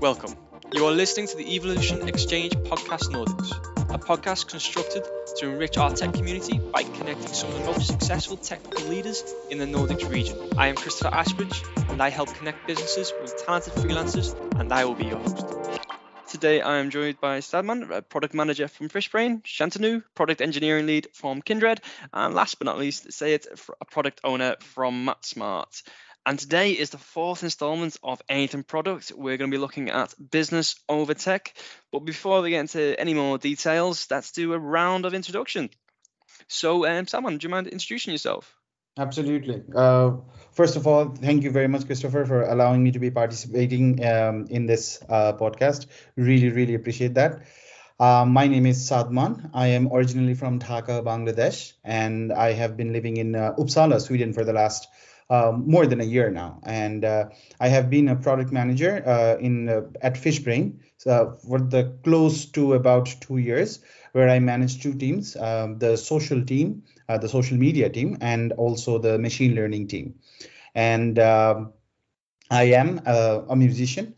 Welcome. You are listening to the Evolution Exchange Podcast Nordics, a podcast constructed to enrich our tech community by connecting some of the most successful technical leaders in the Nordics region. I am Christopher Asbridge, and I help connect businesses with talented freelancers, and I will be your host. Today, I am joined by Sadman, a product manager from Fishbrain, Shantanu, product engineering lead from Kindred, and last but not least, Seyit, a product owner from MatSmart. And today is the fourth installment of Anything Product. We're going to be looking at business over tech. But before we get into any more details, let's do a round of introduction. So, Salman, do you mind introducing yourself? Absolutely. First of all, thank you very much, Christopher, for allowing me to be participating in this podcast. Really, really appreciate that. My name is Sadman. I am originally from Dhaka, Bangladesh, and I have been living in Uppsala, Sweden for the last more than a year now, and I have been a product manager at Fishbrain for the close to about 2 years, where I managed two teams: the social team, the social media team, and also the machine learning team. And I am a musician,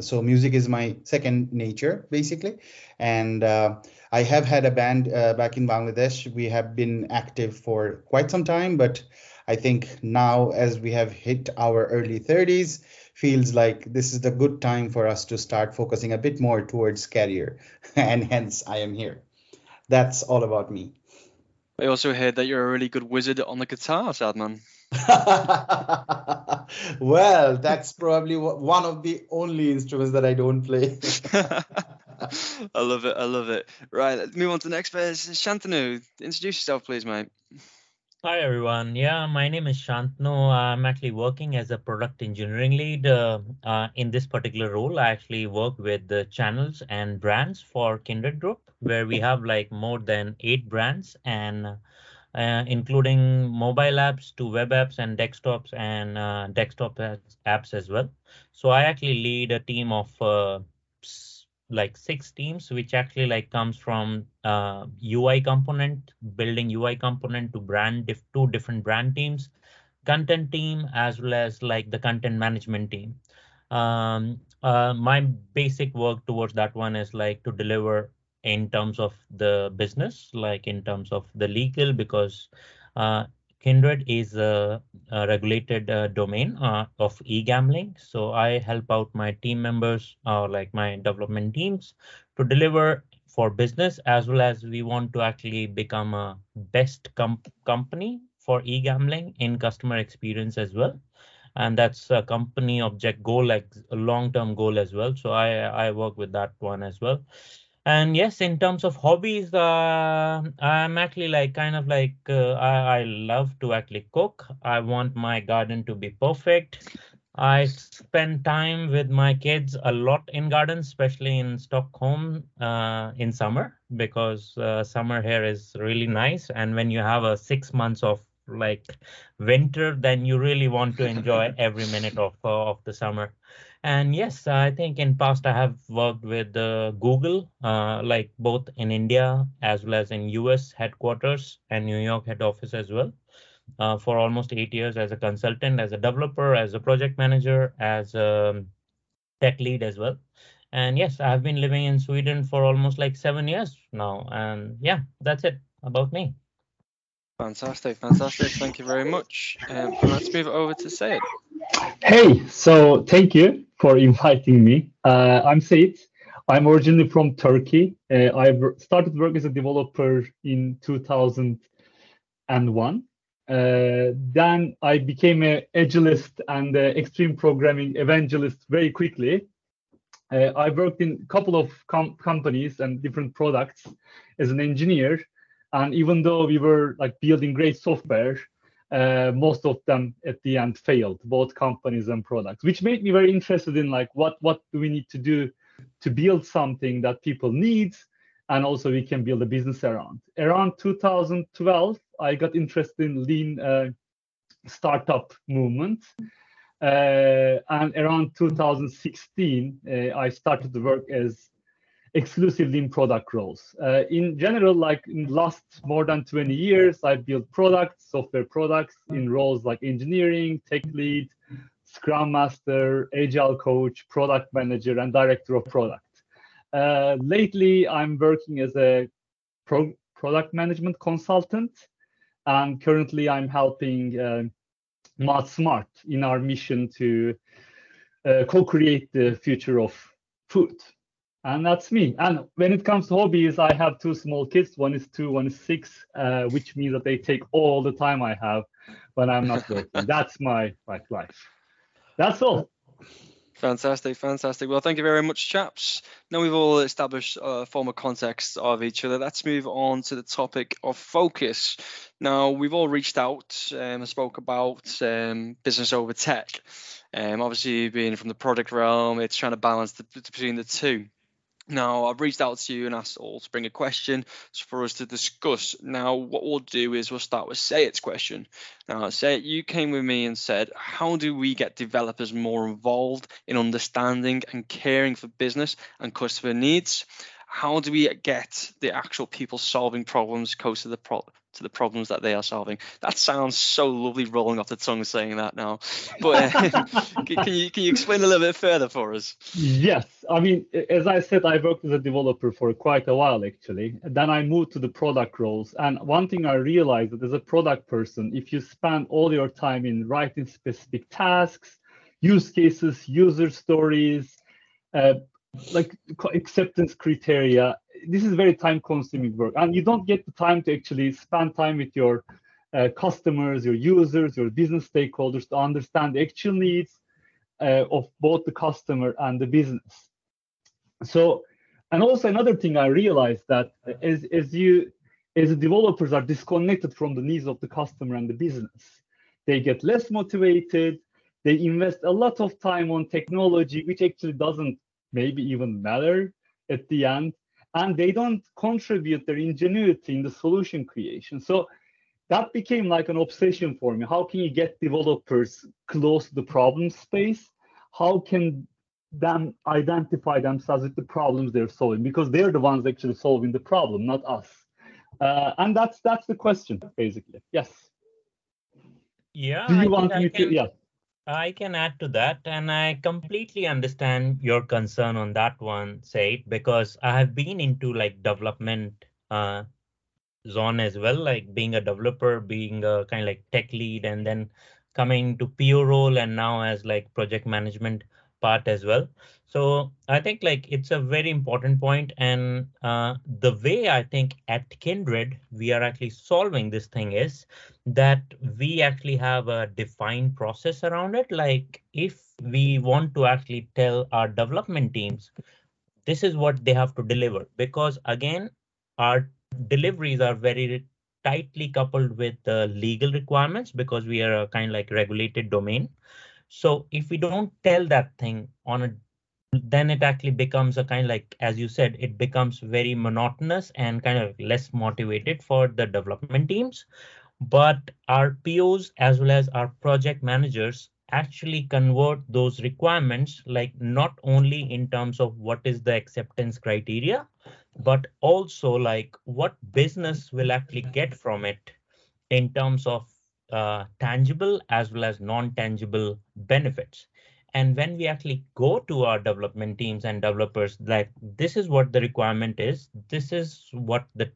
so music is my second nature, basically. And I have had a band back in Bangladesh. We have been active for quite some time, but I think now, as we have hit our early 30s, feels like this is the good time for us to start focusing a bit more towards career, and hence I am here. That's all about me. I also heard that you're a really good wizard on the guitar, Sadman. Well, that's probably one of the only instruments that I don't play. I love it. I love it. Right, let's move on to the next verse. Shantanu, introduce yourself, please, mate. Hi, everyone. Yeah, my name is Shantanu. I'm actually working as a product engineering lead in this particular role. I actually work with the channels and brands for Kindred Group, where we have like more than 8 brands, and including mobile apps to web apps and desktops and desktop apps as well. So I actually lead a team of like 6 teams, which actually like comes from UI component, building UI component to brand, two different brand teams, content team, as well as like the content management team. My basic work towards that one is like to deliver in terms of the business, like in terms of the legal, because Kindred is a regulated domain of e-gambling. So I help out my team members, like my development teams, to deliver for business, as well as we want to actually become a best company for e-gambling in customer experience as well. And that's a company object goal, like a long-term goal as well. So I work with that one as well. And yes, in terms of hobbies, I'm actually like kind of like I love to actually cook. I want my garden to be perfect. I spend time with my kids a lot in gardens, especially in Stockholm in summer, because summer here is really nice. And when you have a 6 months of like winter, then you really want to enjoy every minute of the summer. And yes, I think in past I have worked with Google, like both in India as well as in US headquarters and New York head office as well, for almost 8 years as a consultant, as a developer, as a project manager, as a tech lead as well. And yes, I've been living in Sweden for almost like 7 years now. And yeah, that's it about me. Fantastic, fantastic. Thank you very much. Let's move over to Seyit. Hey, so thank you for inviting me. I'm Seyit. I'm originally from Turkey. I've started work as a developer in 2001. Then I became an agilist and extreme programming evangelist very quickly. I worked in a couple of companies and different products as an engineer. And even though we were like building great software, most of them at the end failed, both companies and products, which made me very interested in like what do we need to do to build something that people need, and also we can build a business around. Around 2012, I got interested in lean startup movement, and around 2016, I started to work as exclusively in product roles. In general, like in the last more than 20 years, I built products, software products in roles like engineering, tech lead, Scrum Master, Agile Coach, Product Manager, and Director of Product. Lately, I'm working as a product management consultant, and currently I'm helping MatSmart in our mission to co-create the future of food. And that's me. And when it comes to hobbies, I have two small kids. One is 2, one is 6, which means that they take all the time I have when I'm not working. That's my life. That's all. Fantastic, fantastic. Well, thank you very much, chaps. Now we've all established a formal context of each other, let's move on to the topic of focus. Now, we've all reached out and spoke about business over tech. Obviously, being from the product realm, it's trying to balance between the two. Now, I've reached out to you and asked all to bring a question for us to discuss. Now, what we'll do is we'll start with Seyit's question. Now, Seyit, you came with me and said, how do we get developers more involved in understanding and caring for business and customer needs? How do we get the actual people solving problems close to the problems that they are solving? That sounds so lovely rolling off the tongue saying that now. But can you explain a little bit further for us? Yes. I mean, as I said, I worked as a developer for quite a while, actually. Then I moved to the product roles. And one thing I realized that as a product person, if you spend all your time in writing specific tasks, use cases, user stories, like acceptance criteria, this is very time consuming work, and you don't get the time to actually spend time with your customers, your users, your business stakeholders to understand the actual needs of both the customer and the business. So, and also another thing I realized that as the developers are disconnected from the needs of the customer and the business, they get less motivated, they invest a lot of time on technology which actually doesn't maybe even matter at the end, and they don't contribute their ingenuity in the solution creation. So that became like an obsession for me. How can you get developers close to the problem space? How can them identify themselves with the problems they're solving? Because they're the ones actually solving the problem, not us. And that's the question, basically. Yes. Yeah. Do you I can add to that, and I completely understand your concern on that one, Seyit, because I have been into like development zone as well, like being a developer, being a kind of like tech lead, and then coming to PO role and now as like project management part as well. So I think like it's a very important point, and the way I think at Kindred we are actually solving this thing is that we actually have a defined process around it. Like if we want to actually tell our development teams, this is what they have to deliver, because again, our deliveries are very tightly coupled with the legal requirements because we are a kind of like regulated domain. So if we don't tell that thing on a, then it actually becomes a kind of like, as you said, it becomes very monotonous and kind of less motivated for the development teams. But our POs as well as our project managers actually convert those requirements, like not only in terms of what is the acceptance criteria, but also like what business will actually get from it in terms of tangible as well as non-tangible benefits. And when we actually go to our development teams and developers, like this is what the requirement is, this is what the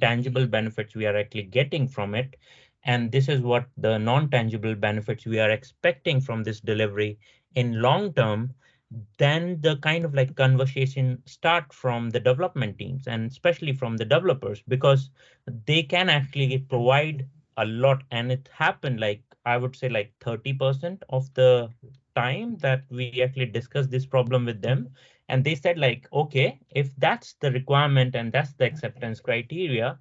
tangible benefits we are actually getting from it, and this is what the non-tangible benefits we are expecting from this delivery in long term, then the kind of like conversation start from the development teams and especially from the developers, because they can actually provide a lot. And it happened like, I would say like 30% of the time that we actually discussed this problem with them. And they said like, okay, if that's the requirement and that's the acceptance criteria,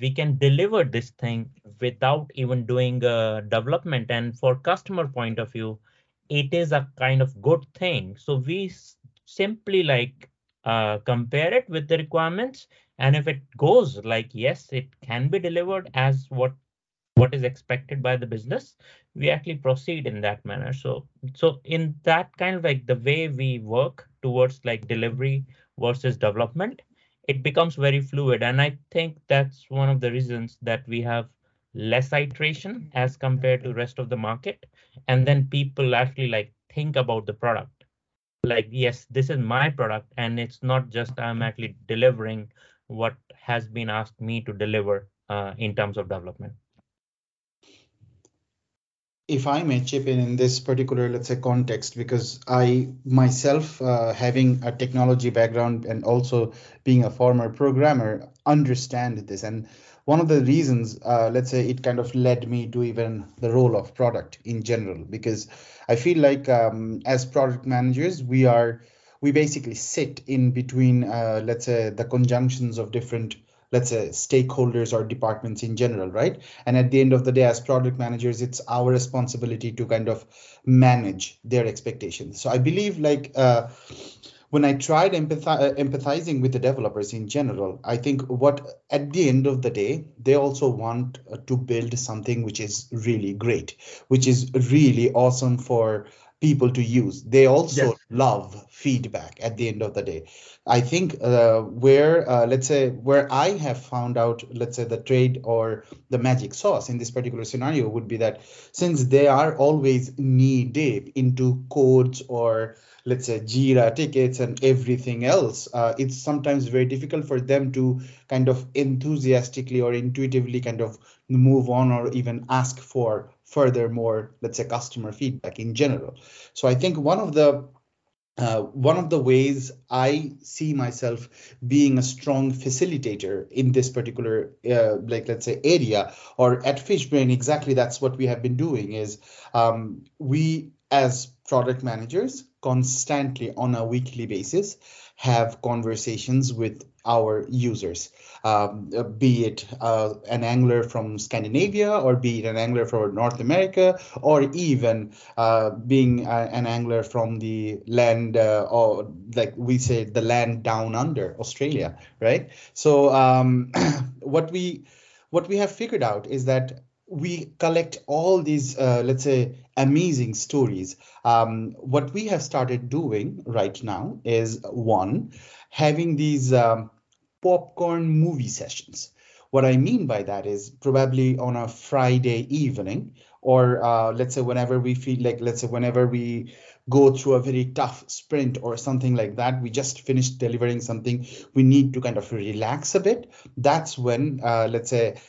we can deliver this thing without even doing a development. And for customer point of view, it is a kind of good thing. So we simply like compare it with the requirements. And if it goes like, yes, it can be delivered as what is expected by the business, we actually proceed in that manner. So in that kind of like the way we work towards like delivery versus development, it becomes very fluid. And I think that's one of the reasons that we have less iteration as compared to the rest of the market. And then people actually like think about the product. Like, yes, this is my product. And it's not just I'm actually delivering what has been asked me to deliver in terms of development. If I may chip in this particular, let's say, context, because I myself, having a technology background and also being a former programmer, understand this. And one of the reasons, let's say, it kind of led me to even the role of product in general, because I feel like as product managers, we basically sit in between, let's say, the conjunctions of different, let's say, stakeholders or departments in general, right? And at the end of the day, as product managers, it's our responsibility to kind of manage their expectations. So I believe like when I tried empathizing with the developers in general, I think what at the end of the day, they also want to build something which is really great, which is really awesome for people to use. They also love feedback at the end of the day. I think where I have found out, let's say, the trade or the magic sauce in this particular scenario would be that since they are always knee deep into codes or, let's say, Jira tickets and everything else, it's sometimes very difficult for them to kind of enthusiastically or intuitively kind of move on or even ask for furthermore, let's say, customer feedback in general. So I think one of the ways I see myself being a strong facilitator in this particular, let's say, area or at Fishbrain, exactly that's what we have been doing is we as product managers constantly on a weekly basis have conversations with our users, be it an angler from Scandinavia or be it an angler from North America or even being an angler from the land or like we say the land down under, Australia, right? So what we have figured out is that we collect all these, let's say, amazing stories. What we have started doing right now is one, having these popcorn movie sessions. What I mean by that is probably on a Friday evening or let's say whenever we feel like, let's say whenever we go through a very tough sprint or something like that, we just finished delivering something, we need to kind of relax a bit. That's when, let's say,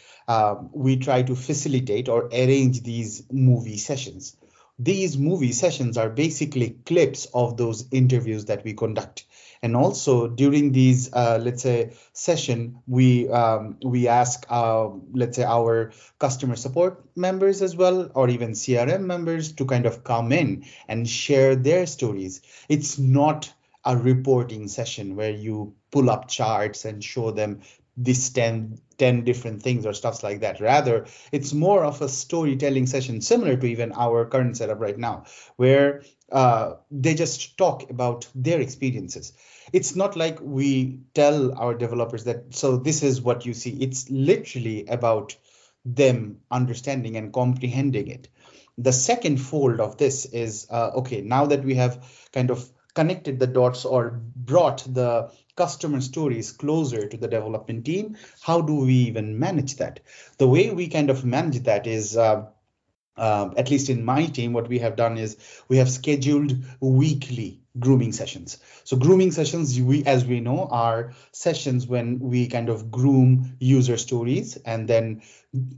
we try to facilitate or arrange these movie sessions. These movie sessions are basically clips of those interviews that we conduct. And also during these, let's say, session, we ask, let's say, our customer support members as well, or even CRM members to kind of come in and share their stories. It's not a reporting session where you pull up charts and show them this 10 different things or stuff like that. Rather, it's more of a storytelling session similar to even our current setup right now, where they just talk about their experiences. It's not like we tell our developers that, so this is what you see. It's literally about them understanding and comprehending it. The second fold of this is, okay, now that we have kind of connected the dots or brought the customer stories closer to the development team, how do we even manage that? The way we kind of manage that is, at least in my team, what we have done is we have scheduled weekly grooming sessions. So grooming sessions, we, as we know, are sessions when we kind of groom user stories and then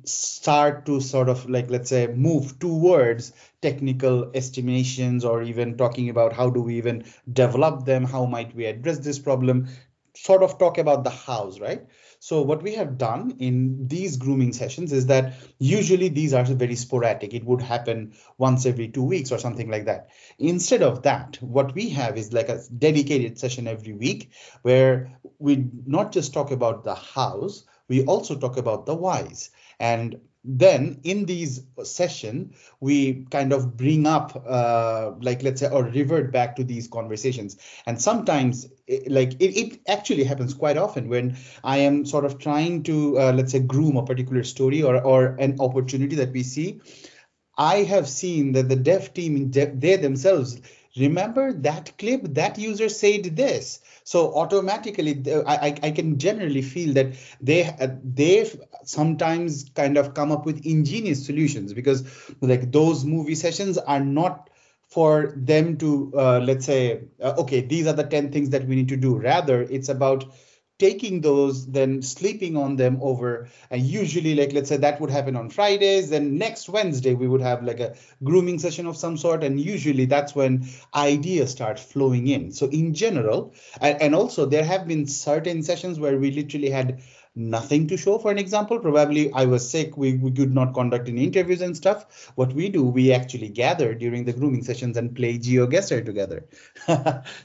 start to sort of like, let's say, move towards technical estimations or even talking about how do we even develop them? How might we address this problem? Sort of talk about the hows, right? So what we have done in these grooming sessions is that usually these are very sporadic. It would happen once every 2 weeks or something like that. Instead of that, what we have is like a dedicated session every week where we not just talk about the hows, we also talk about the whys. And then in these session, we kind of bring up like, let's say, or revert back to these conversations. And sometimes it actually happens quite often when I am sort of trying to, let's say, groom a particular story or an opportunity that we see. I have seen that the dev team, they themselves remember that clip, that user said this. So automatically, I can generally feel that they sometimes kind of come up with ingenious solutions, because like those movie sessions are not for them to, let's say, okay, these are the 10 things that we need to do. Rather, it's about taking those, then sleeping on them over. And usually, like, let's say that would happen on Fridays. Then next Wednesday, we would have like a grooming session of some sort. And usually that's when ideas start flowing in. So in general, and also there have been certain sessions where we literally had nothing to show. For an example, probably I was sick. We could not conduct any interviews and stuff. What we do, we actually gather during the grooming sessions and play GeoGuessr together,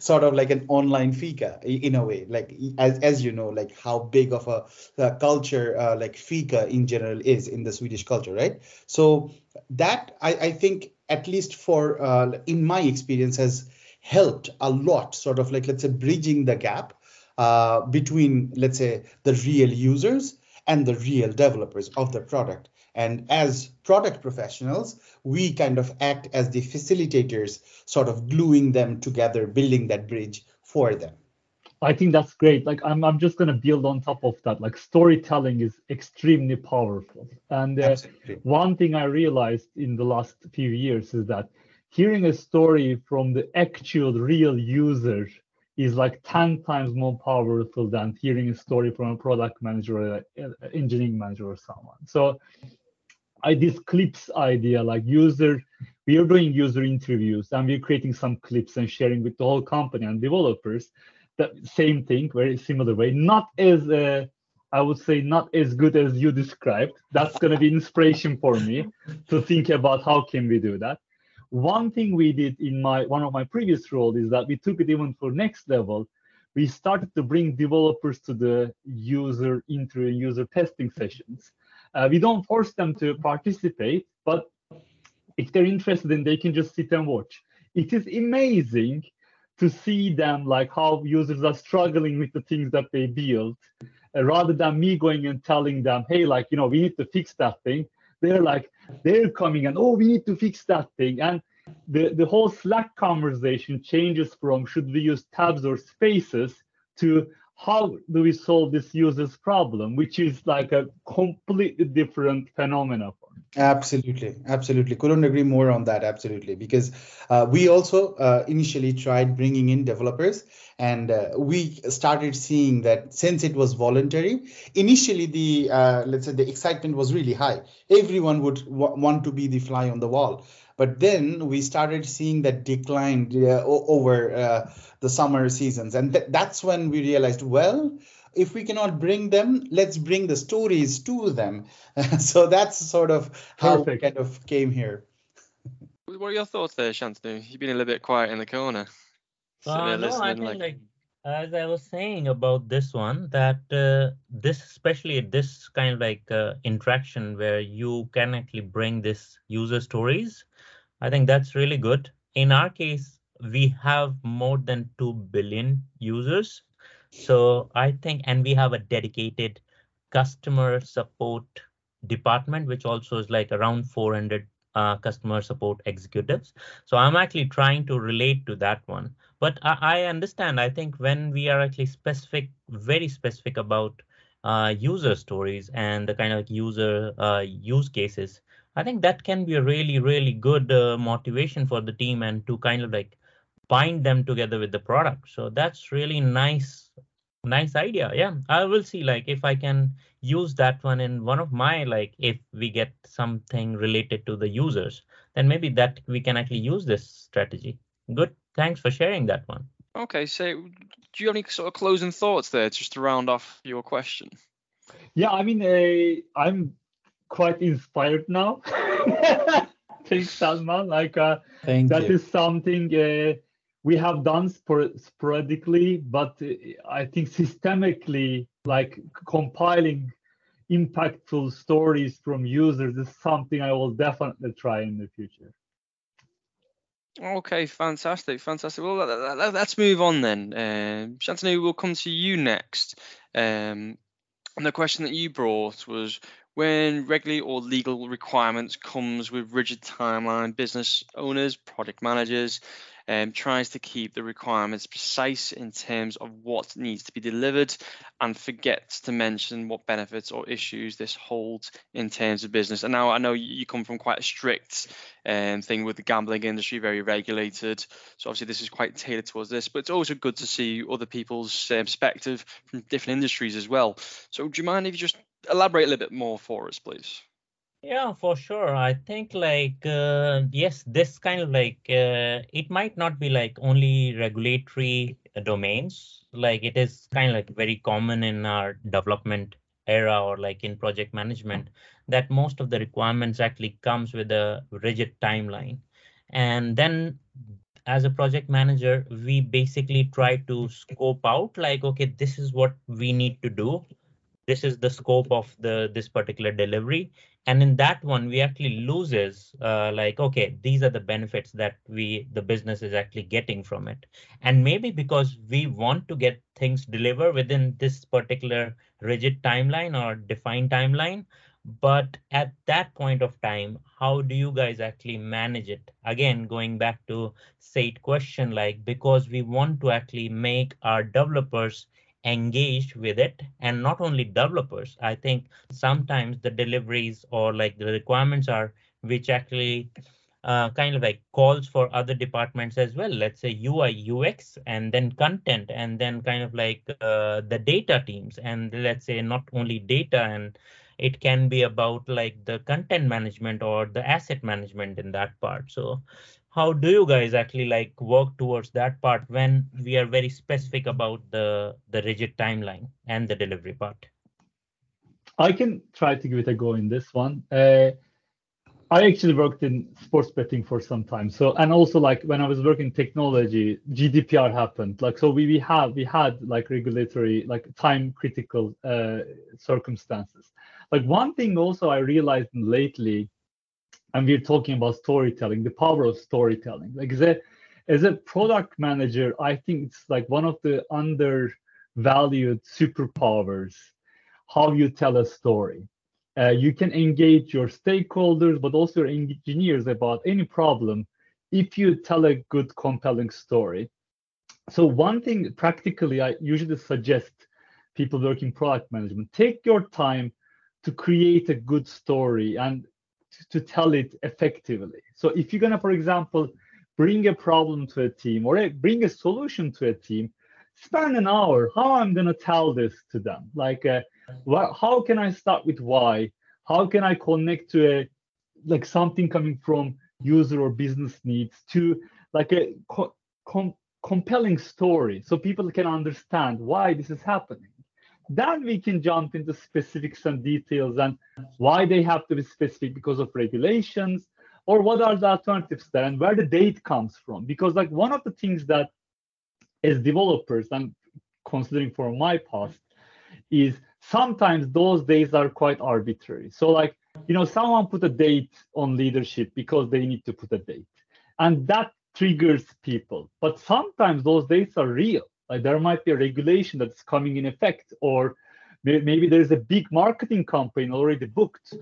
sort of like an online Fika in a way, like as you know, like how big of a culture like Fika in general is in the Swedish culture, right? So that I think, at least for in my experience, has helped a lot, sort of like, let's say, bridging the gap between, let's say, the real users and the real developers of the product. And as product professionals, we kind of act as the facilitators, sort of gluing them together, building that bridge for them. I think that's great. Like, I'm just going to build on top of that. Like, storytelling is extremely powerful. And one thing I realized in the last few years is that hearing a story from the actual real user is like 10 times more powerful than hearing a story from a product manager or an engineering manager or someone. So this clips idea, like we are doing user interviews and we're creating some clips and sharing with the whole company and developers. That same thing, very similar way, not as, I would say, not as good as you described. That's gonna be inspiration for me to think about how can we do that. One thing we did in one of my previous roles is that we took it even for next level. We started to bring developers to the user interview and user testing sessions. We don't force them to participate, but if they're interested, then they can just sit and watch. It is amazing to see them, like how users are struggling with the things that they build, rather than me going and telling them, hey, like, you know, we need to fix that thing. They're like, they're coming and, oh, we need to fix that thing. And the whole Slack conversation changes from should we use tabs or spaces to how do we solve this user's problem, which is like a completely different phenomena. Absolutely. Absolutely. Couldn't agree more on that. Absolutely. Because we also initially tried bringing in developers, and we started seeing that since it was voluntary, initially the, let's say, the excitement was really high. Everyone would want to be the fly on the wall. But then we started seeing that decline over the summer seasons. And that's when we realized, well, if we cannot bring them, let's bring the stories to them. So that's sort of how we kind of came here. What are your thoughts there, Shantanu? You've been a little bit quiet in the corner. No, I think like as I was saying about this one, that this, especially this kind of like interaction where you can actually bring this user stories, I think that's really good. In our case, we have more than 2 billion users. So I think, and we have a dedicated customer support department, which also is like around 400 customer support executives. So I'm actually trying to relate to that one. But I understand, I think when we are actually specific, very specific about user stories and the kind of user use cases, I think that can be a really, really good motivation for the team and to kind of like bind them together with the product. So that's really nice idea. Yeah, I will see like if I can use that one in one of my, like if we get something related to the users, then maybe that we can actually use this strategy. Good. Thanks for sharing that one. Okay. So do you have any sort of closing thoughts there just to round off your question? Yeah, I mean, I'm quite inspired now. Thanks, Salman. Like, that is something we have done sporadically, but I think systemically, like compiling impactful stories from users is something I will definitely try in the future. Okay, fantastic. Well, let's move on then. Shantanu, we'll come to you next. And the question that you brought was, when regulatory or legal requirements comes with rigid timeline, business owners, product managers, tries to keep the requirements precise in terms of what needs to be delivered and forgets to mention what benefits or issues this holds in terms of business. And now I know you come from quite a strict thing with the gambling industry, very regulated. So obviously this is quite tailored towards this, but it's also good to see other people's perspective from different industries as well. So do you mind if you just elaborate a little bit more for us, please? Yeah, for sure. I think yes, this kind of it might not be only regulatory domains. It is kind of very common in our development era or in project management that most of the requirements actually comes with a rigid timeline. And then as a project manager, we basically try to scope out okay, this is what we need to do. This is the scope of this particular delivery. And in that one, we actually loses okay, these are the benefits that the business is actually getting from it. And maybe because we want to get things delivered within this particular rigid timeline or defined timeline. But at that point of time, how do you guys actually manage it? Again, going back to Seyit's question, because we want to actually make our developers engaged with it, and not only developers. I think sometimes the deliveries or the requirements are which actually calls for other departments as well. Let's say UI, UX, and then content, and then the data teams, and let's say not only data, and it can be about the content management or the asset management in that part. So how do you guys actually work towards that part when we are very specific about the rigid timeline and the delivery part? I can try to give it a go in this one. I actually worked in sports betting for some time. So, and also when I was working technology, GDPR happened. So we had regulatory, time critical circumstances. One thing also I realized lately, and we're talking about storytelling, the power of storytelling. As a product manager, I think it's one of the undervalued superpowers, how you tell a story. You can engage your stakeholders, but also your engineers about any problem if you tell a good, compelling story. So one thing practically I usually suggest people working product management, take your time to create a good story and to tell it effectively. So if you're going to, for example, bring a problem to a team or bring a solution to a team, spend an hour, how I'm going to tell this to them. How can I start with why? How can I connect to something coming from user or business needs to compelling story so people can understand why this is happening. Then we can jump into specifics and details and why they have to be specific because of regulations or what are the alternatives there and where the data comes from. Because one of the things that as developers, and considering from my past, is sometimes those days are quite arbitrary. So someone put a date on leadership because they need to put a date and that triggers people. But sometimes those dates are real. There might be a regulation that's coming in effect, or maybe there's a big marketing campaign already booked.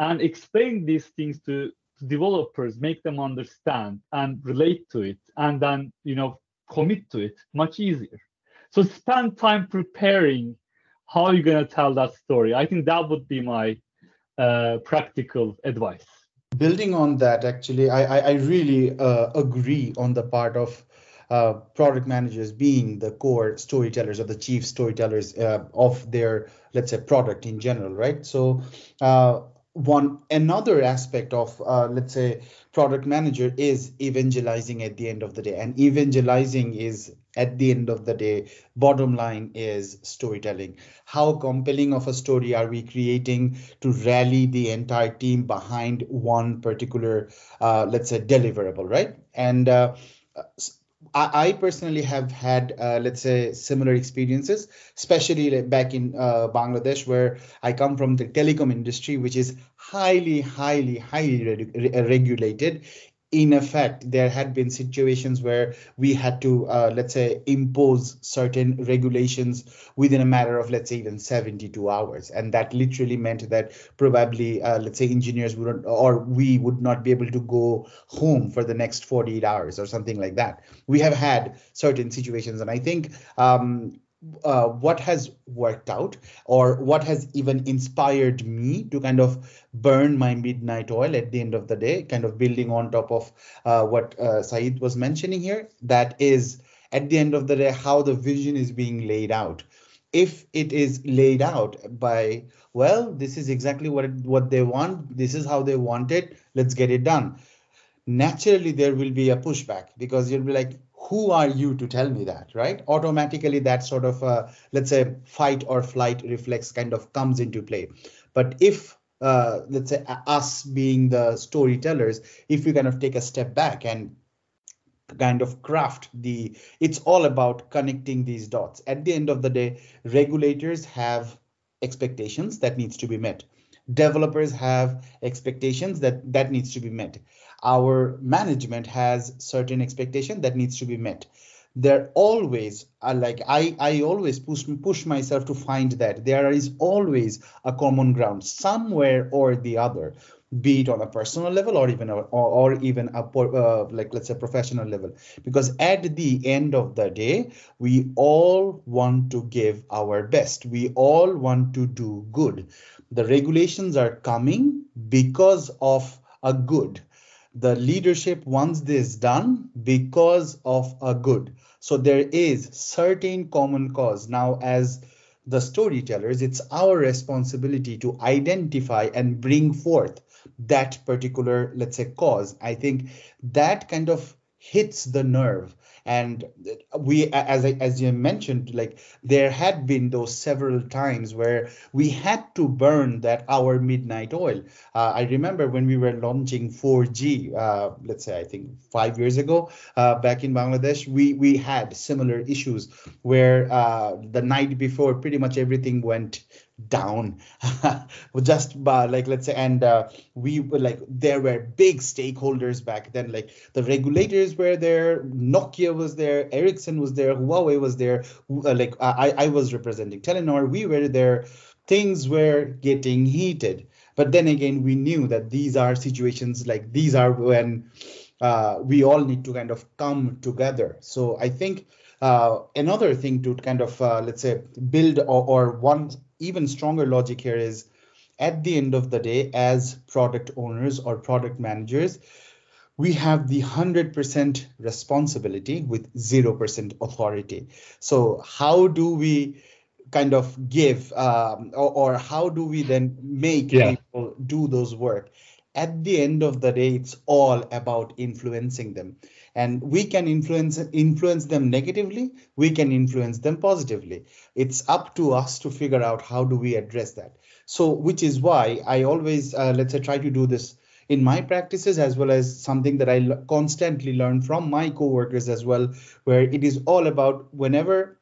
And explain these things to developers, make them understand and relate to it, and then commit to it much easier. So spend time preparing how you're going to tell that story. I think that would be my practical advice. Building on that, actually, I really agree on the part of product managers being the core storytellers or the chief storytellers of their, let's say, product in general, right? So another aspect of, let's say, product manager is evangelizing at the end of the day. And evangelizing is, at the end of the day, bottom line is storytelling. How compelling of a story are we creating to rally the entire team behind one particular, let's say, deliverable, right? And I personally have had, let's say, similar experiences, especially back in Bangladesh, where I come from the telecom industry, which is highly regulated. in effect, there had been situations where we had to, let's say, impose certain regulations within a matter of, let's say, even 72 hours. And that literally meant that probably, let's say, engineers wouldn't, or we would not be able to go home for the next 48 hours or something like that. We have had certain situations. And I think what has worked out, or what has even inspired me to kind of burn my midnight oil at the end of the day, kind of building on top of what Seyit was mentioning here, that is, at the end of the day, how the vision is being laid out. If it is laid out by, well, this is exactly what they want, this is how they want it, let's get it done. Naturally, there will be a pushback, because you'll be like, who are you to tell me that, right? Automatically, that sort of, let's say, fight or flight reflex kind of comes into play. But if, let's say, us being the storytellers, if we kind of take a step back and kind of craft the, it's all about connecting these dots. At the end of the day, regulators have expectations that needs to be met. Developers have expectations that needs to be met. Our management has certain expectation that needs to be met. There always are like, I always push myself to find that there is always a common ground somewhere or the other, be it on a personal level or even a professional level. Because at the end of the day, we all want to give our best. We all want to do good. The regulations are coming because of a good. The leadership wants this done because of a good. So there is certain common cause. Now, as the storytellers, it's our responsibility to identify and bring forth that particular, let's say, cause. I think that kind of hits the nerve. And we, as you mentioned, like there had been those several times where we had to burn that our midnight oil. I remember when we were launching 4G, let's say I think 5 years ago, back in Bangladesh, we had similar issues where the night before pretty much everything went down just by like, let's say, and we were like, there were big stakeholders back then, like the regulators were there, Nokia was there, Ericsson was there, Huawei was there, like I was representing Telenor, we were there, things were getting heated. But then again, we knew that these are situations like these are when we all need to kind of come together. So I think another thing to kind of, let's say, build or one even stronger logic here is at the end of the day, as product owners or product managers, we have the 100% responsibility with 0% authority. So how do we kind of give or how do we then make people do those work? At the end of the day, it's all about influencing them. And we can influence them negatively, we can influence them positively. It's up to us to figure out how do we address that. So, which is why I always, let's say, try to do this in my practices, as well as something that I constantly learn from my coworkers as well, where it is all about whenever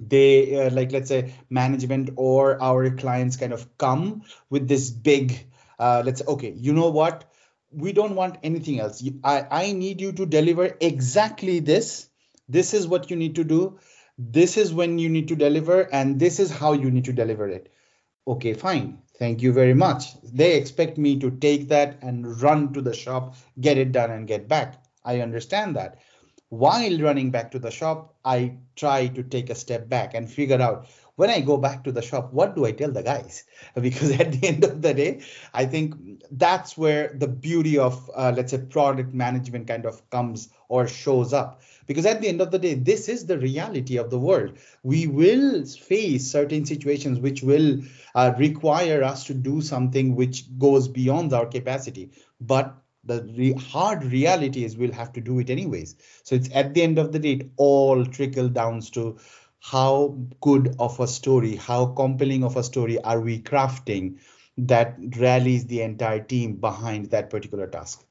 they, like, let's say, management or our clients kind of come with this big, let's say, okay, you know what? We don't want anything else. I need you to deliver exactly this. This is what you need to do. This is when you need to deliver, and this is how you need to deliver it. Okay, fine. Thank you very much. They expect me to take that and run to the shop, get it done and get back. I understand that. While running back to the shop, I try to take a step back and figure out, when I go back to the shop, what do I tell the guys? Because at the end of the day, I think that's where the beauty of, let's say, product management kind of comes or shows up. Because at the end of the day, this is the reality of the world. We will face certain situations which will require us to do something which goes beyond our capacity. But the hard reality is we'll have to do it anyways. So it's at the end of the day, it all trickles down to how good of a story, how compelling of a story are we crafting that rallies the entire team behind that particular task?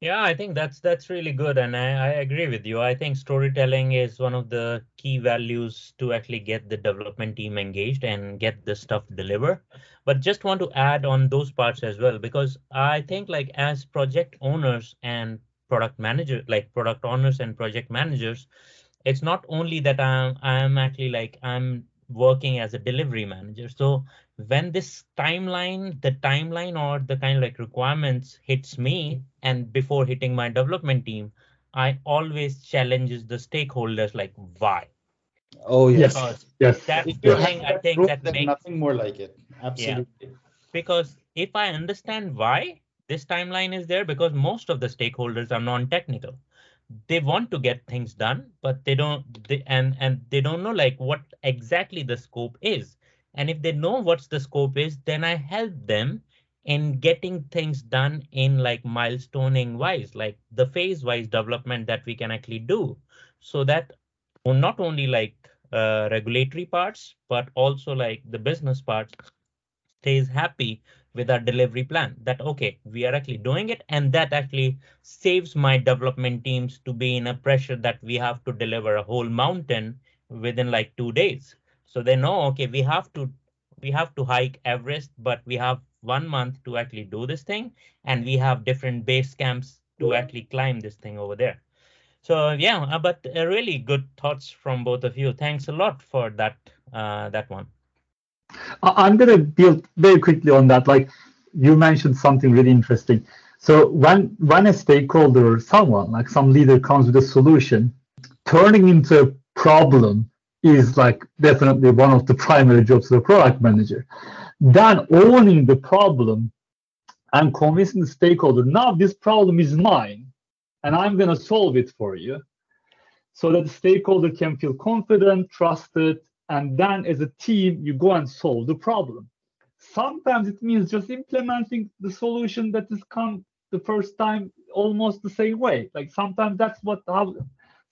Yeah, I think that's really good. And I agree with you. I think storytelling is one of the key values to actually get the development team engaged and get the stuff delivered. But just want to add on those parts as well, because I think like as project owners and product managers, like product owners and project managers, it's not only that I'm actually like I'm working as a delivery manager. So when this timeline or the kind of like requirements hits me, and before hitting my development team, I always challenges the stakeholders like why. Oh yes, because yes. That's the thing I think that makes nothing more like it. Absolutely. Yeah. Because if I understand why this timeline is there, because most of the stakeholders are non-technical, they want to get things done, but they don't. And they don't know like what exactly the scope is. And if they know what's the scope is, then I help them in getting things done in like milestoning wise, like the phase wise development that we can actually do, so that not only like regulatory parts, but also like the business parts stays happy with our delivery plan that, okay, we are actually doing it. And that actually saves my development teams to be in a pressure that we have to deliver a whole mountain within like 2 days. So they know, okay, we have to hike Everest, but we have 1 month to actually do this thing. And we have different base camps to actually climb this thing over there. So yeah, but really good thoughts from both of you. Thanks a lot for that that one. I'm going to build very quickly on that. Like you mentioned something really interesting. So when a stakeholder or someone, like some leader comes with a solution, turning into a problem is like definitely one of the primary jobs of the product manager. Then owning the problem and convincing the stakeholder, now this problem is mine and I'm going to solve it for you, so that the stakeholder can feel confident, trusted, and then as a team, you go and solve the problem. Sometimes it means just implementing the solution that has come the first time almost the same way. Like sometimes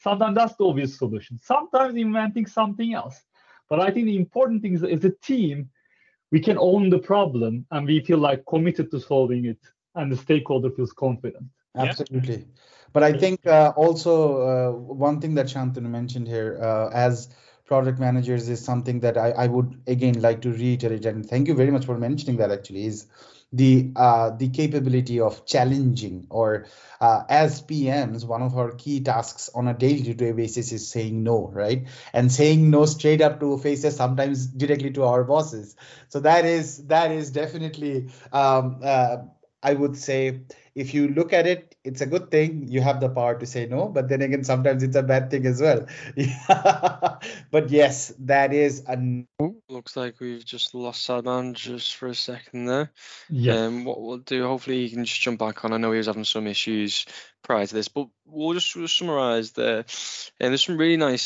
sometimes that's the obvious solution. Sometimes inventing something else. But I think the important thing is as a team, we can own the problem and we feel like committed to solving it, and the stakeholder feels confident. Absolutely. Yeah. But I think also one thing that Shantanu mentioned here as product managers is something that I would again like to reiterate, and thank you very much for mentioning that actually, is the capability of challenging, or as PMs, one of our key tasks on a day-to-day basis is saying no, right? And saying no straight up to faces, sometimes directly to our bosses. So that is definitely, I would say, if you look at it, it's a good thing. You have the power to say no, but then again, sometimes it's a bad thing as well. But yes, that is. Looks like we've just lost Sadman just for a second there. Yeah. What we'll do, hopefully he can just jump back on. I know he was having some issues prior to this, but we'll just summarize there. And there's some really nice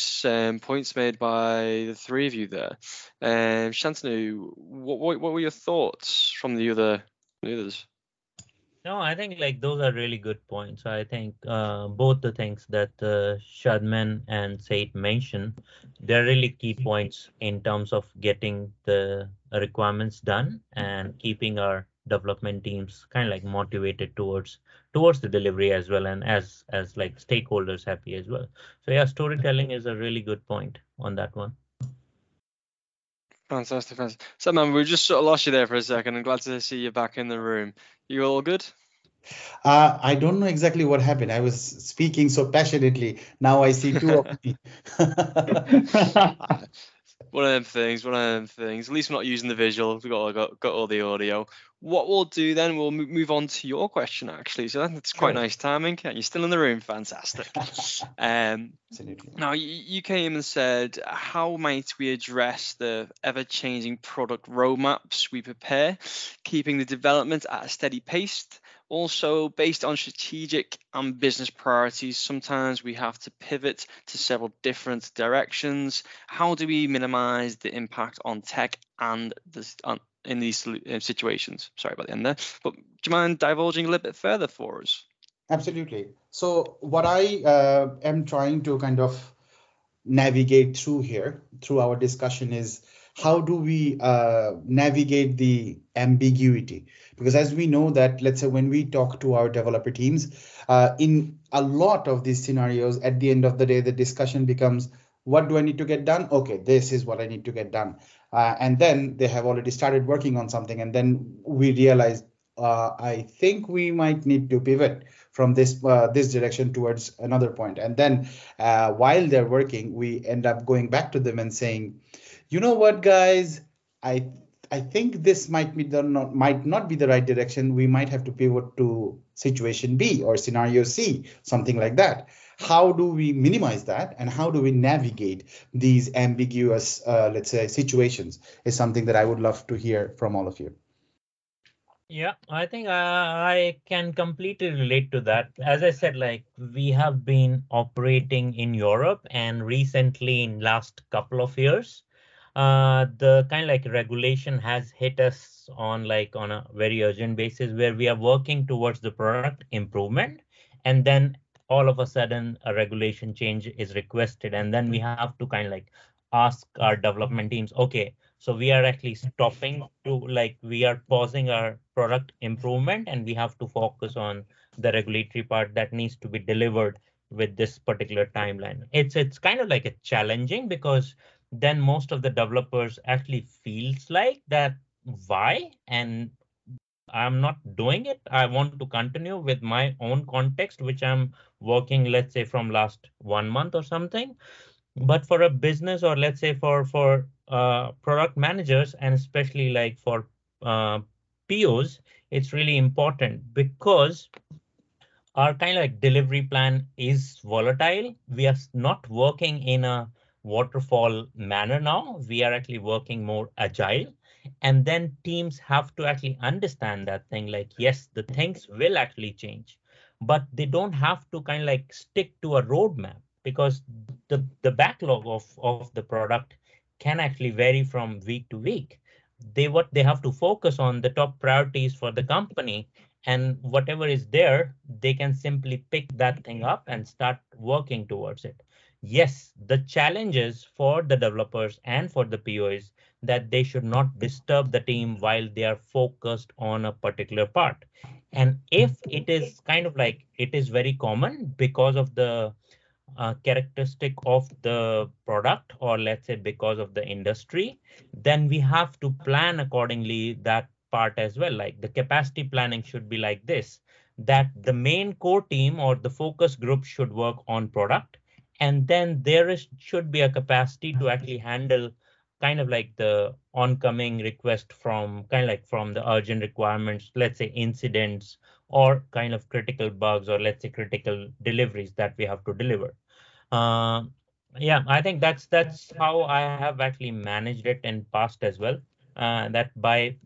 points made by the three of you there. Shantanu, what were your thoughts from the others? No, I think like those are really good points. I think both the things that Shadman and Seyit mentioned, they're really key points in terms of getting the requirements done and keeping our development teams kind of like motivated towards the delivery as well, and as like stakeholders happy as well. So yeah, storytelling is a really good point on that one. Fantastic. So, man, we just sort of lost you there for a second. I'm glad to see you back in the room. You all good? I don't know exactly what happened. I was speaking so passionately. Now I see two of me. One of them things. At least we're not using the visual. We've got all the audio. What we'll do then, we'll move on to your question, actually. So that's quite nice timing. And you're still in the room. Fantastic. Absolutely. Now, you came and said, how might we address the ever-changing product roadmaps we prepare, keeping the development at a steady pace? Also, based on strategic and business priorities, sometimes we have to pivot to several different directions. How do we minimize the impact on tech and in these situations? Sorry about the end there, but do you mind divulging a little bit further for us? Absolutely. So what I am trying to kind of navigate through here, through our discussion, is how do we navigate the ambiguity? Because as we know that, let's say when we talk to our developer teams, in a lot of these scenarios, at the end of the day, the discussion becomes, what do I need to get done? Okay, this is what I need to get done. And then they have already started working on something. And then we realize, I think we might need to pivot from this direction towards another point. And then while they're working, we end up going back to them and saying, you know what, guys, I think this might not be the right direction. We might have to pivot to situation B or scenario C, something like that. How do we minimize that? And how do we navigate these ambiguous, let's say, situations is something that I would love to hear from all of you. Yeah, I think I can completely relate to that. As I said, like we have been operating in Europe and recently in last couple of years, the kind of like regulation has hit us on a very urgent basis where we are working towards the product improvement. And then all of a sudden a regulation change is requested. And then we have to kind of like ask our development teams, okay, so we are actually stopping to like we are pausing our product improvement and we have to focus on the regulatory part that needs to be delivered with this particular timeline. It's kind of like a challenging because then most of the developers actually feels like that why and I'm not doing it. I want to continue with my own context, which I'm working, let's say from last 1 month or something. But for a business or let's say for product managers and especially like for POs, it's really important because our kind of like delivery plan is volatile. We are not working in a waterfall manner now. We are actually working more agile. And then teams have to actually understand that thing like, yes, the things will actually change, but they don't have to kind of like stick to a roadmap. Because the backlog of the product can actually vary from week to week. What they have to focus on the top priorities for the company and whatever is there, they can simply pick that thing up and start working towards it. Yes, the challenges for the developers and for the POs that they should not disturb the team while they are focused on a particular part. And if it is kind of like, it is very common because of the characteristic of the product or let's say because of the industry, then we have to plan accordingly that part as well. Like the capacity planning should be like this, that the main core team or the focus group should work on product. And then should be a capacity to actually handle kind of like the oncoming request from kind of like from the urgent requirements, let's say incidents or kind of critical bugs or let's say critical deliveries that we have to deliver. Yeah, I think that's how I have actually managed it in past as well, that by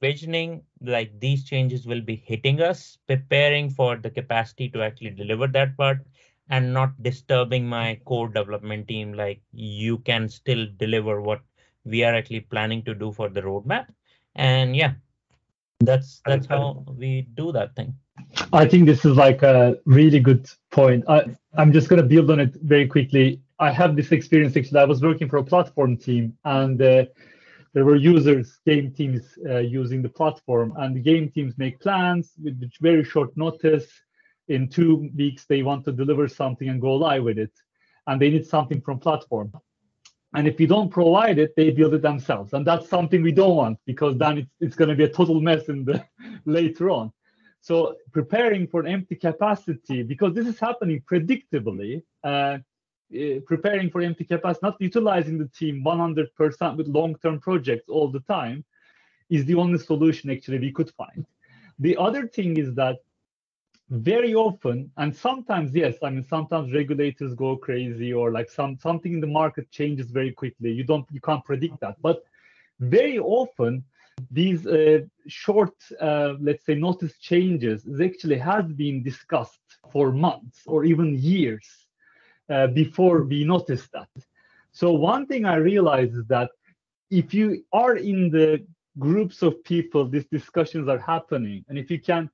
visioning like these changes will be hitting us, preparing for the capacity to actually deliver that part and not disturbing my core development team. Like you can still deliver what we are actually planning to do for the roadmap. And yeah, that's how we do that thing. I think this is like a really good point. I'm just going to build on it very quickly. I have this experience actually. I was working for a platform team and there were users, game teams using the platform, and the game teams make plans with very short notice. In 2 weeks, they want to deliver something and go live with it. And they need something from platform. And if we don't provide it, they build it themselves. And that's something we don't want because then it's going to be a total mess in the later on. So preparing for an empty capacity, because this is happening predictably, preparing for empty capacity, not utilizing the team 100% with long-term projects all the time is the only solution actually we could find. The other thing is that very often, and sometimes, yes, I mean, sometimes regulators go crazy or like something in the market changes very quickly. You can't predict that. But very often, these short, let's say, notice changes actually has been discussed for months or even years before we notice that. So one thing I realized is that if you are in the groups of people, these discussions are happening, and if you can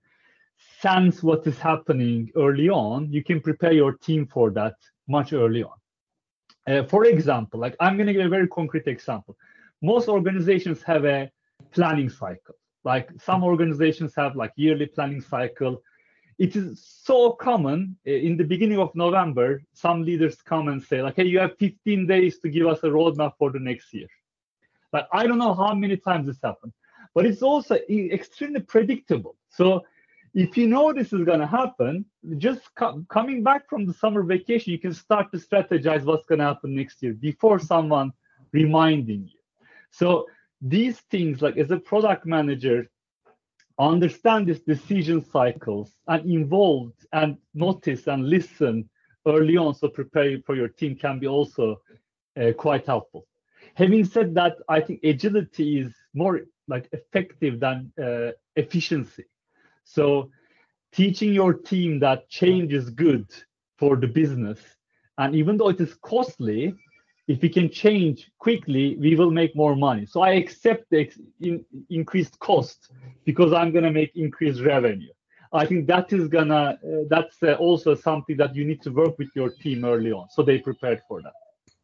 sense what is happening early on, you can prepare your team for that much early on. For example, like I'm going to give a very concrete example. Most organizations have a planning cycle. Like some organizations have like yearly planning cycle. It is so common in the beginning of November, some leaders come and say like, hey, you have 15 days to give us a roadmap for the next year. Like I don't know how many times this happened. but it's also extremely predictable. So if you know this is going to happen, just coming back from the summer vacation, you can start to strategize what's going to happen next year before someone reminding you. So these things, like as a product manager, understand these decision cycles and involved and notice and listen early on. So preparing for your team can be also quite helpful. Having said that, I think agility is more like effective than efficiency. So teaching your team that change is good for the business. And even though it is costly, if we can change quickly, we will make more money. So I accept the increased cost because I'm going to make increased revenue. I think that is gonna, that's also something that you need to work with your team early on, so they prepared for that.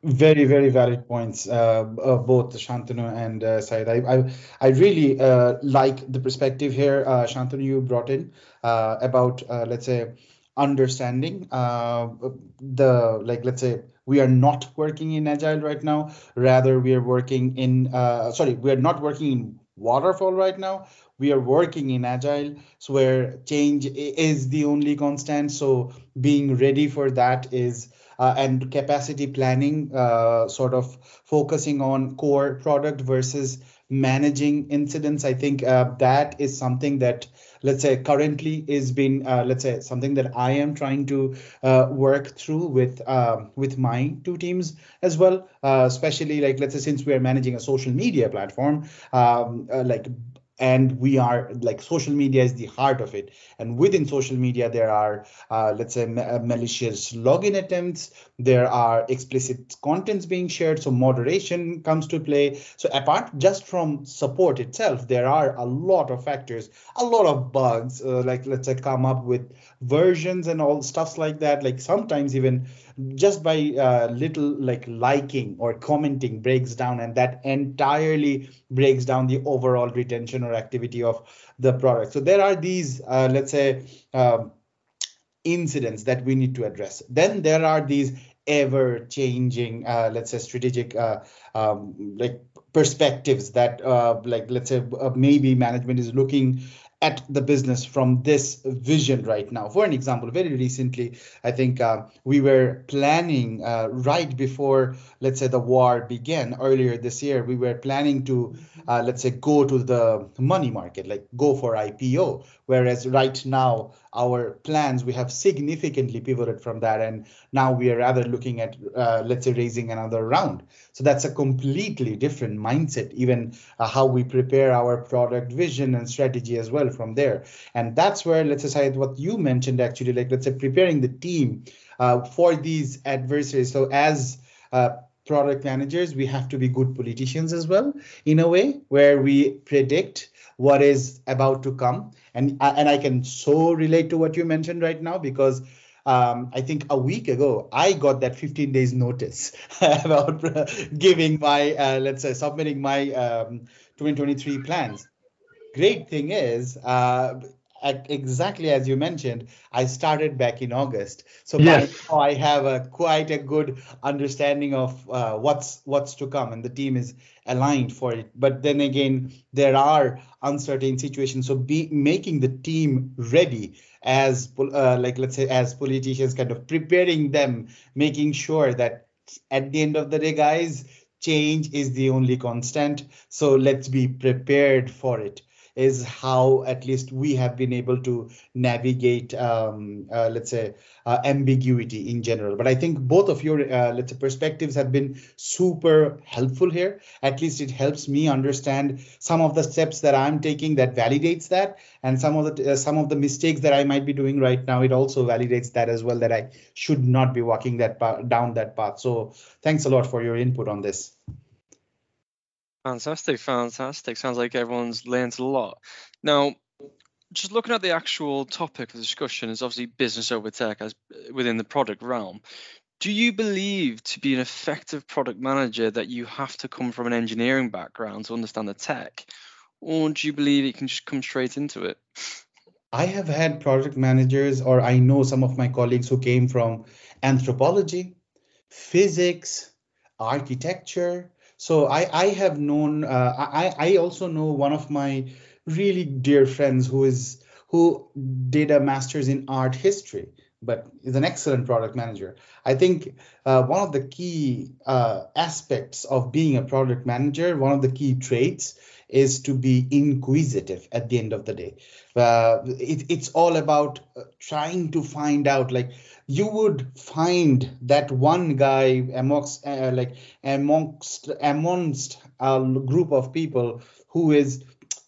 Very, very valid points, both Shantanu and Seyit. I really like the perspective here, Shantanu, you brought in about, let's say, understanding we are not working in Agile right now. Rather, we are working in, we are not working in waterfall right now. We are working in Agile, so where change is the only constant. So being ready for that is and capacity planning, sort of focusing on core product versus managing incidents. I think that is something that, let's say, currently is been, something that I am trying to work through with my two teams as well. Especially since we are managing a social media platform, and we are social media is the heart of it. And within social media, there are, malicious login attempts. There are explicit contents being shared. So moderation comes to play. So apart just from support itself, there are a lot of factors, a lot of bugs, come up with versions and all stuff like that. Like sometimes even just by little liking or commenting breaks down, and that entirely breaks down the overall retention or activity of the product. So there are these, incidents that we need to address. Then there are these ever-changing, strategic perspectives that, maybe management is looking at the business from this vision right now. For an example, very recently, I think we were planning right before, the war began earlier this year, we were planning to, go to the money market, go for IPO. Whereas right now, our plans, we have significantly pivoted from that. And now we are rather looking at, raising another round. So that's a completely different mindset, even how we prepare our product vision and strategy as well from there. And that's where, Seyit, what you mentioned, actually, preparing the team for these adversaries. So as product managers, we have to be good politicians as well, in a way, where we predict what is about to come. And I can so relate to what you mentioned right now, because I think a week ago, I got that 15 days notice about giving my, submitting my 2023 plans. Great thing is, exactly as you mentioned, I started back in August. So yes. By now I have quite a good understanding of what's to come, and the team is aligned for it. But then again, there are uncertain situations. So making the team ready as as politicians, kind of preparing them, making sure that at the end of the day, guys, change is the only constant. So let's be prepared for it. Is how at least we have been able to navigate, ambiguity in general. But I think both of your, perspectives have been super helpful here. At least it helps me understand some of the steps that I'm taking that validates that, and some of the mistakes that I might be doing right now. It also validates that as well, that I should not be walking down that path. So thanks a lot for your input on this. Fantastic. Sounds like everyone's learned a lot. Now, just looking at the actual topic for discussion is obviously business over tech as within the product realm. Do you believe to be an effective product manager that you have to come from an engineering background to understand the tech? Or do you believe it can just come straight into it? I have had product managers, or I know some of my colleagues who came from anthropology, physics, architecture. So I have known, I also know one of my really dear friends who did a master's in art history, but is an excellent product manager. I think one of the key aspects of being a product manager, one of the key traits is to be inquisitive at the end of the day. It's all about trying to find out, like you would find that one guy amongst a group of people who is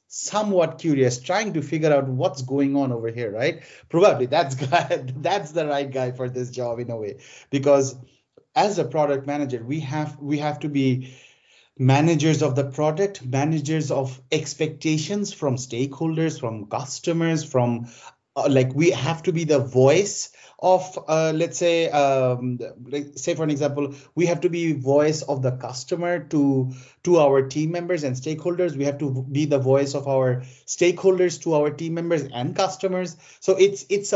somewhat curious, trying to figure out what's going on over here, right? Probably that's the right guy for this job in a way, because as a product manager, we have to be managers of the product, managers of expectations from stakeholders, from customers, from we have to be the voice of say for an example, we have to be voice of the customer to our team members and stakeholders. We have to be the voice of our stakeholders to our team members and customers. So it's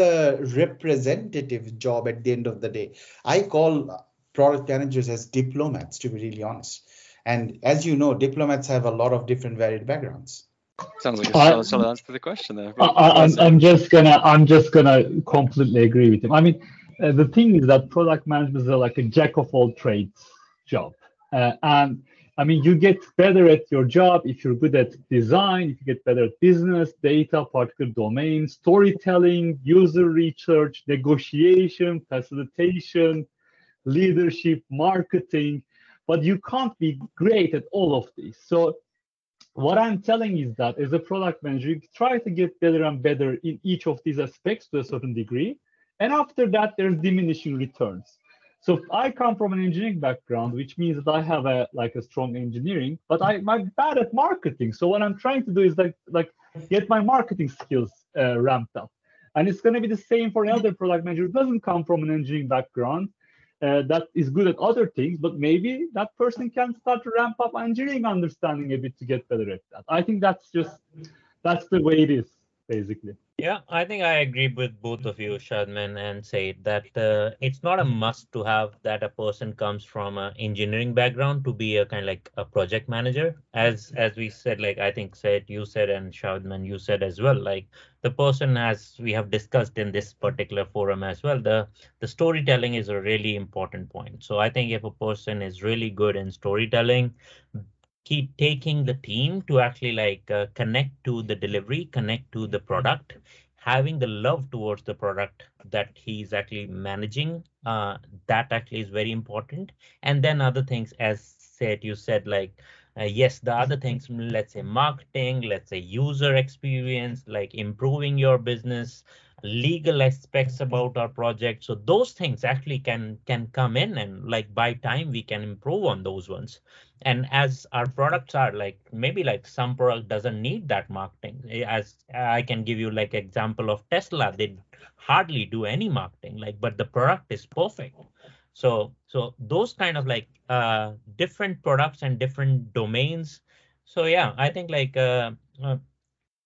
a representative job at the end of the day. I call product managers as diplomats, to be really honest. And as you know, diplomats have a lot of different varied backgrounds. Sounds like a solid answer to the question there. I'm just gonna completely agree with him. I mean, the thing is that product managers are like a jack of all trades job, and I mean, you get better at your job if you're good at design, if you get better at business, data, particular domains, storytelling, user research, negotiation, facilitation, leadership, marketing, but you can't be great at all of these. So what I'm telling is that as a product manager, you try to get better and better in each of these aspects to a certain degree. And after that, there's diminishing returns. So I come from an engineering background, which means that I have a strong engineering, but I'm bad at marketing. So what I'm trying to do is like get my marketing skills ramped up. And it's going to be the same for another product manager who doesn't come from an engineering background. That is good at other things, but maybe that person can start to ramp up engineering understanding a bit to get better at that. I think that's the way it is, basically. Yeah, I think I agree with both of you, Shadman and Seyit, that it's not a must to have that a person comes from an engineering background to be a kind of like a project manager. As we said, like I think Seyit, you said, and Shadman, you said as well, like the person, as we have discussed in this particular forum as well, the storytelling is a really important point. So I think if a person is really good in storytelling, keep taking the team to actually connect to the delivery, connect to the product, having the love towards the product that he's actually managing, that actually is very important. And then other things, as said, you said, yes, the other things, let's say marketing, let's say user experience, like improving your business, legal aspects about our project. So those things actually can come in, and like by time we can improve on those ones. And as our products are maybe some product doesn't need that marketing. As I can give you example of Tesla, they hardly do any marketing, but the product is perfect. So those kind of different products and different domains. So yeah, I think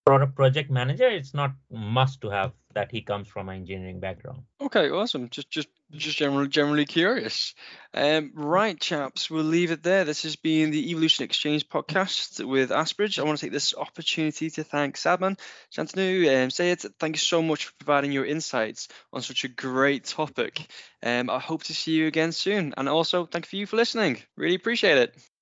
project manager, it's not must to have that he comes from an engineering background. Okay, awesome. Just generally curious. Right, chaps, we'll leave it there. This has been the Evolution Exchange podcast with Asbridge. I want to take this opportunity to thank Sadman, Shantanu, and Seyit. Thank you so much for providing your insights on such a great topic. I hope to see you again soon. And also, thank you for listening. Really appreciate it.